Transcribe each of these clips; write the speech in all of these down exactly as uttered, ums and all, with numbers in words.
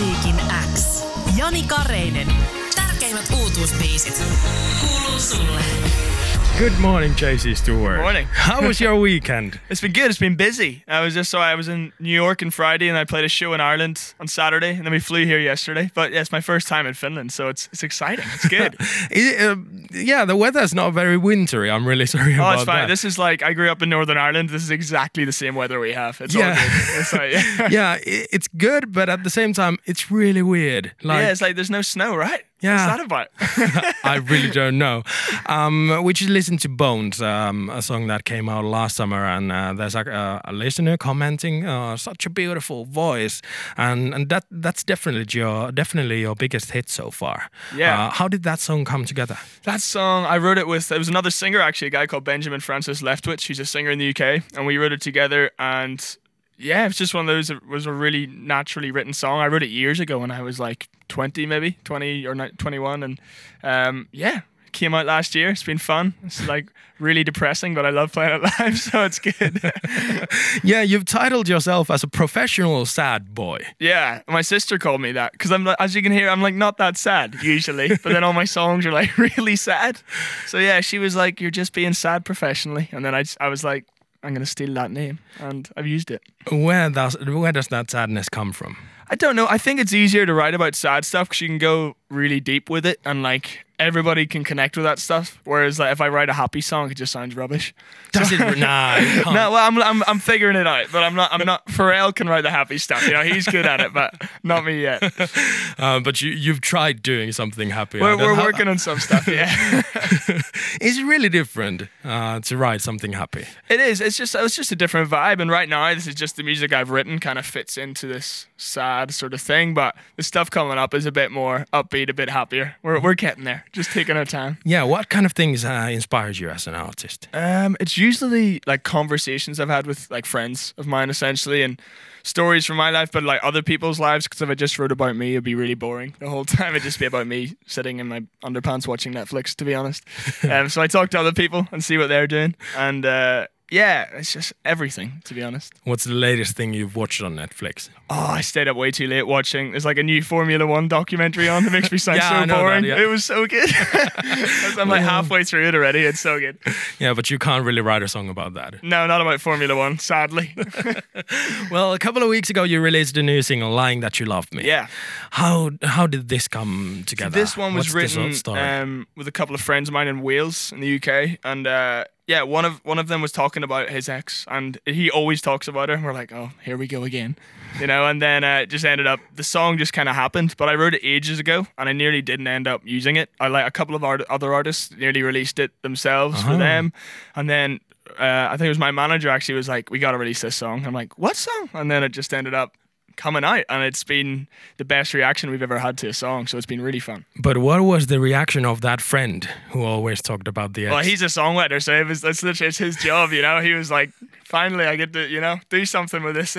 musiikin X. Jani Kareinen. Tärkeimmät uutuusbiisit. Kuuluu sulle. Good morning, Chasey Stewart. Good morning. How was your weekend? It's been good. It's been busy. I was just so I was in New York on Friday, and I played a show in Ireland on Saturday, and then we flew here yesterday. But yeah, it's my first time in Finland, so it's it's exciting. It's good. it, uh, yeah, the weather's not very wintry. I'm really sorry oh, about that. Oh, it's fine. That. This is like I grew up in Northern Ireland. This is exactly the same weather we have. It's yeah. all good. It's like, yeah, yeah it, it's good, but at the same time, it's really weird. Like, yeah, it's like there's no snow, right? Yeah. What's that about? I really don't know. Um, we just listened to Bones, um, a song that came out last summer, and uh, there's a, uh, a listener commenting, oh, such a beautiful voice, and and that that's definitely your definitely your biggest hit so far. Yeah. Uh, how did that song come together? That song I wrote it with. It was another singer actually, a guy called Benjamin Francis Leftwich. He's a singer in the U K, and we wrote it together and. Yeah, it's just one of those, it was a really naturally written song. I wrote it years ago when I was like twenty maybe, twenty or twenty-one. And um, yeah, it came out last year. It's been fun. It's like really depressing, but I love playing it live, so it's good. Yeah, you've titled yourself as a professional sad boy. Yeah, my sister called me that because I'm, as you can hear, I'm like not that sad usually, but then all my songs are like really sad. So yeah, she was like, you're just being sad professionally. And then I, I was like, I'm going to steal that name, and I've used it. Where does where does that sadness come from? I don't know. I think it's easier to write about sad stuff because you can go really deep with it, and like everybody can connect with that stuff. Whereas like if I write a happy song, it just sounds rubbish. Does it? Nah. No. Well, I'm I'm I'm figuring it out, but I'm not I'm not. Pharrell can write the happy stuff. You know, he's good at it, but not me yet. Uh, but you you've tried doing something happy. We're we're working on some stuff. Yeah. It's really different uh, to write something happy. It is. It's just it's just a different vibe. And right now, this is just the music I've written kind of fits into this sad sort of thing. But the stuff coming up is a bit more upbeat, a bit happier. We're we're getting there. Just taking our time. Yeah. What kind of things uh, inspires you as an artist? Um, it's usually like conversations I've had with like friends of mine, essentially, and stories from my life, but like other people's lives. Because if I just wrote about me, it'd be really boring the whole time. It'd just be about me sitting in my underpants watching Netflix, to be honest. Um, so I talk to other people and see what they're doing, and uh, yeah, it's just everything, to be honest. What's the latest thing you've watched on Netflix? Oh, I stayed up way too late watching. There's like a new Formula One documentary on that makes me sound yeah, so I know boring. That, yeah. It was so good. I'm like halfway through it already. It's so good. Yeah, but you can't really write a song about that. No, not about Formula One, sadly. Well, a couple of weeks ago, you released a new single, Lying That You Love Me. Yeah. How how did this come together? So this one was What's written um, with a couple of friends of mine in Wales, in the U K, and... Uh, Yeah, one of one of them was talking about his ex, and he always talks about her, and we're like, oh, here we go again, you know. And then uh, it just ended up, the song just kind of happened, but I wrote it ages ago, and I nearly didn't end up using it. I like a couple of art- other artists nearly released it themselves uh-huh. for them, and then uh, I think it was my manager actually was like, we got to release this song. I'm like, what song? And then it just ended up coming out, and it's been the best reaction we've ever had to a song, so it's been really fun. But what was the reaction of that friend who always talked about the ex? Well, he's a songwriter, so it was, that's literally it's his job, you know. He was like, finally I get to, you know, do something with this.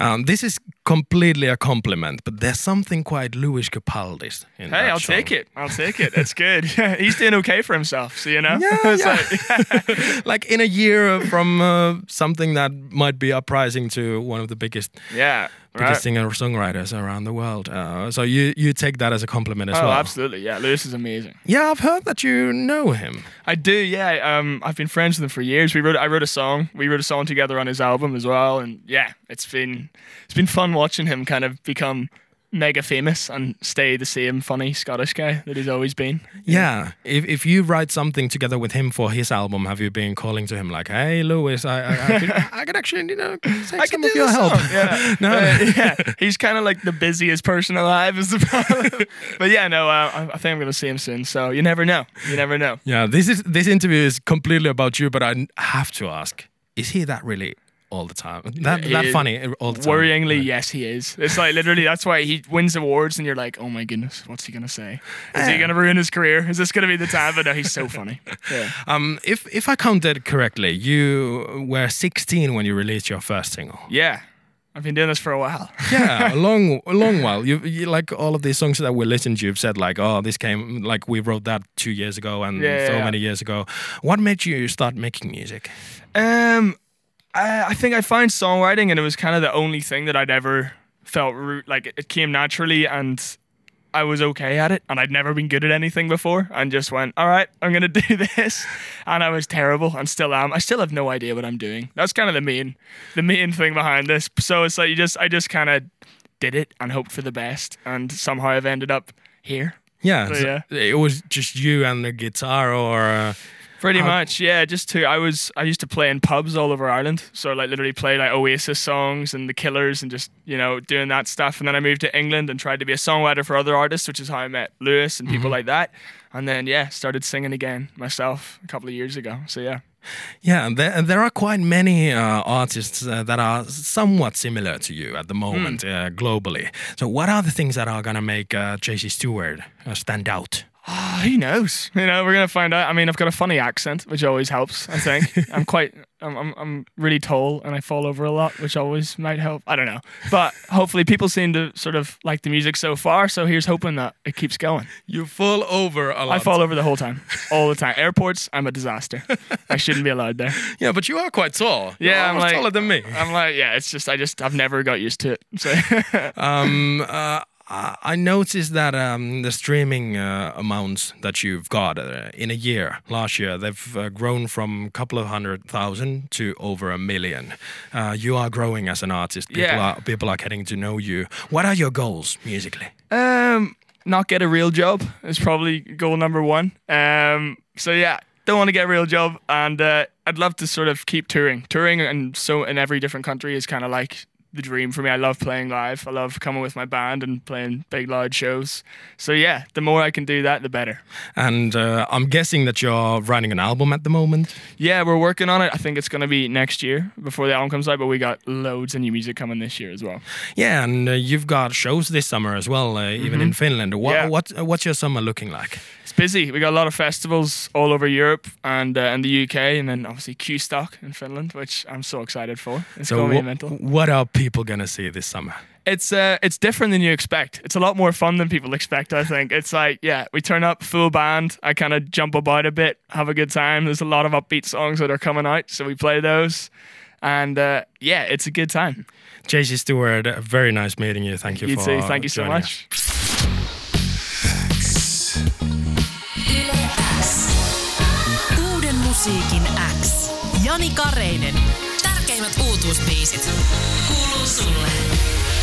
um, this is completely a compliment, but there's something quite Lewis Capaldi's in Hey, I'll song. take it. I'll take it. It's good. He's doing okay for himself, so you know. Yeah, it's yeah. Like, yeah. Like in a year from uh, something that might be uprising to one of the biggest... Yeah. Biggest right. singer-songwriters around the world. Uh, so you, you take that as a compliment as oh, well. Oh, absolutely. Yeah, Lewis is amazing. Yeah, I've heard that you know him. I do, yeah. Um, I've been friends with him for years. We wrote I wrote a song. We wrote a song together on his album as well. And yeah, it's been it's been fun watching him kind of become mega famous and stay the same funny Scottish guy that he's always been. Yeah. Know? If if you write something together with him for his album, have you been calling to him like, "Hey, Lewis, I I, I, could, I could actually you know take I some of your help." Yeah. no, uh, yeah. He's kind of like the busiest person alive is the problem. But yeah, no, uh, I think I'm gonna see him soon. So you never know. You never know. Yeah. This is this interview is completely about you, but I have to ask: is he that really? All the time. That yeah, that funny all the time. Worryingly, right. Yes, he is. It's like literally that's why he wins awards and you're like, oh my goodness, what's he gonna say? Is yeah. he gonna ruin his career? Is this gonna be the time? But no, he's so funny. Yeah. Um if if I counted correctly, you were sixteen when you released your first single. Yeah. I've been doing this for a while. Yeah, a long, a long while. You, you like all of these songs that we listened to, you've said like, oh, this came, like we wrote that two years ago and yeah, so yeah. many years ago. What made you start making music? Um I think I found songwriting and it was kind of the only thing that I'd ever felt like it came naturally and I was okay at it, and I'd never been good at anything before, and just went, all right, I'm going to do this. And I was terrible and still am. I still have no idea what I'm doing. That's kind of the main, the main thing behind this. So it's like you just, I just kind of did it and hoped for the best, and somehow I've ended up here. Yeah. So, so yeah. It was just you and the guitar or... Uh, Pretty uh, much, yeah. Just to, I was, I used to play in pubs all over Ireland. So like literally play like Oasis songs and The Killers and just, you know, doing that stuff. And then I moved to England and tried to be a songwriter for other artists, which is how I met Lewis and people mm-hmm. like that. And then, yeah, started singing again myself a couple of years ago. So yeah. Yeah, there, there are quite many uh, artists uh, that are somewhat similar to you at the moment mm. uh, globally. So what are the things that are going to make uh, Chasey Stewart uh, stand out? Oh, who knows? You know, we're gonna find out. I mean, I've got a funny accent, which always helps. I think I'm quite, I'm, I'm, I'm really tall, and I fall over a lot, which always might help. I don't know, but hopefully, people seem to sort of like the music so far. So here's hoping that it keeps going. You fall over a lot. I fall over the whole time, all the time. Airports, I'm a disaster. I shouldn't be allowed there. Yeah, but you are quite tall. Yeah, I'm like taller than me. I'm like, yeah. It's just, I just, I've never got used to it. So. um. Uh, I noticed that um, the streaming uh, amounts that you've got uh, in a year, last year, they've uh, grown from a couple of hundred thousand to over a million. Uh, you are growing as an artist. People yeah. are people are getting to know you. What are your goals musically? Um, not get a real job is probably goal number one. Um, so yeah, don't want to get a real job, and uh, I'd love to sort of keep touring. Touring and so in every different country is kind of like the dream for me. I love playing live. I love coming with my band and playing big, loud shows. So yeah, the more I can do that, the better. And uh, I'm guessing that you're writing an album at the moment? Yeah, we're working on it. I think it's going to be next year before the album comes out, but we got loads of new music coming this year as well. Yeah, and uh, you've got shows this summer as well, uh, even mm-hmm. in Finland. What, yeah. what What's your summer looking like? It's busy. We got a lot of festivals all over Europe and uh, in the U K, and then obviously Qstockissa in Finland, which I'm so excited for. It's so going to be mental. What up? People gonna see this summer? It's uh, it's different than you expect. It's a lot more fun than people expect, I think. It's like, yeah, we turn up full band. I kind of jump about a bit, have a good time. There's a lot of upbeat songs that are coming out, so we play those. And uh, yeah, it's a good time. Chasey Stewart, very nice meeting you. Thank you, you for too. Thank you so much. Uuden musiikin X. Jani Kareinen. Tärkeimmät uutuusbiisit. Kuuluu sulle.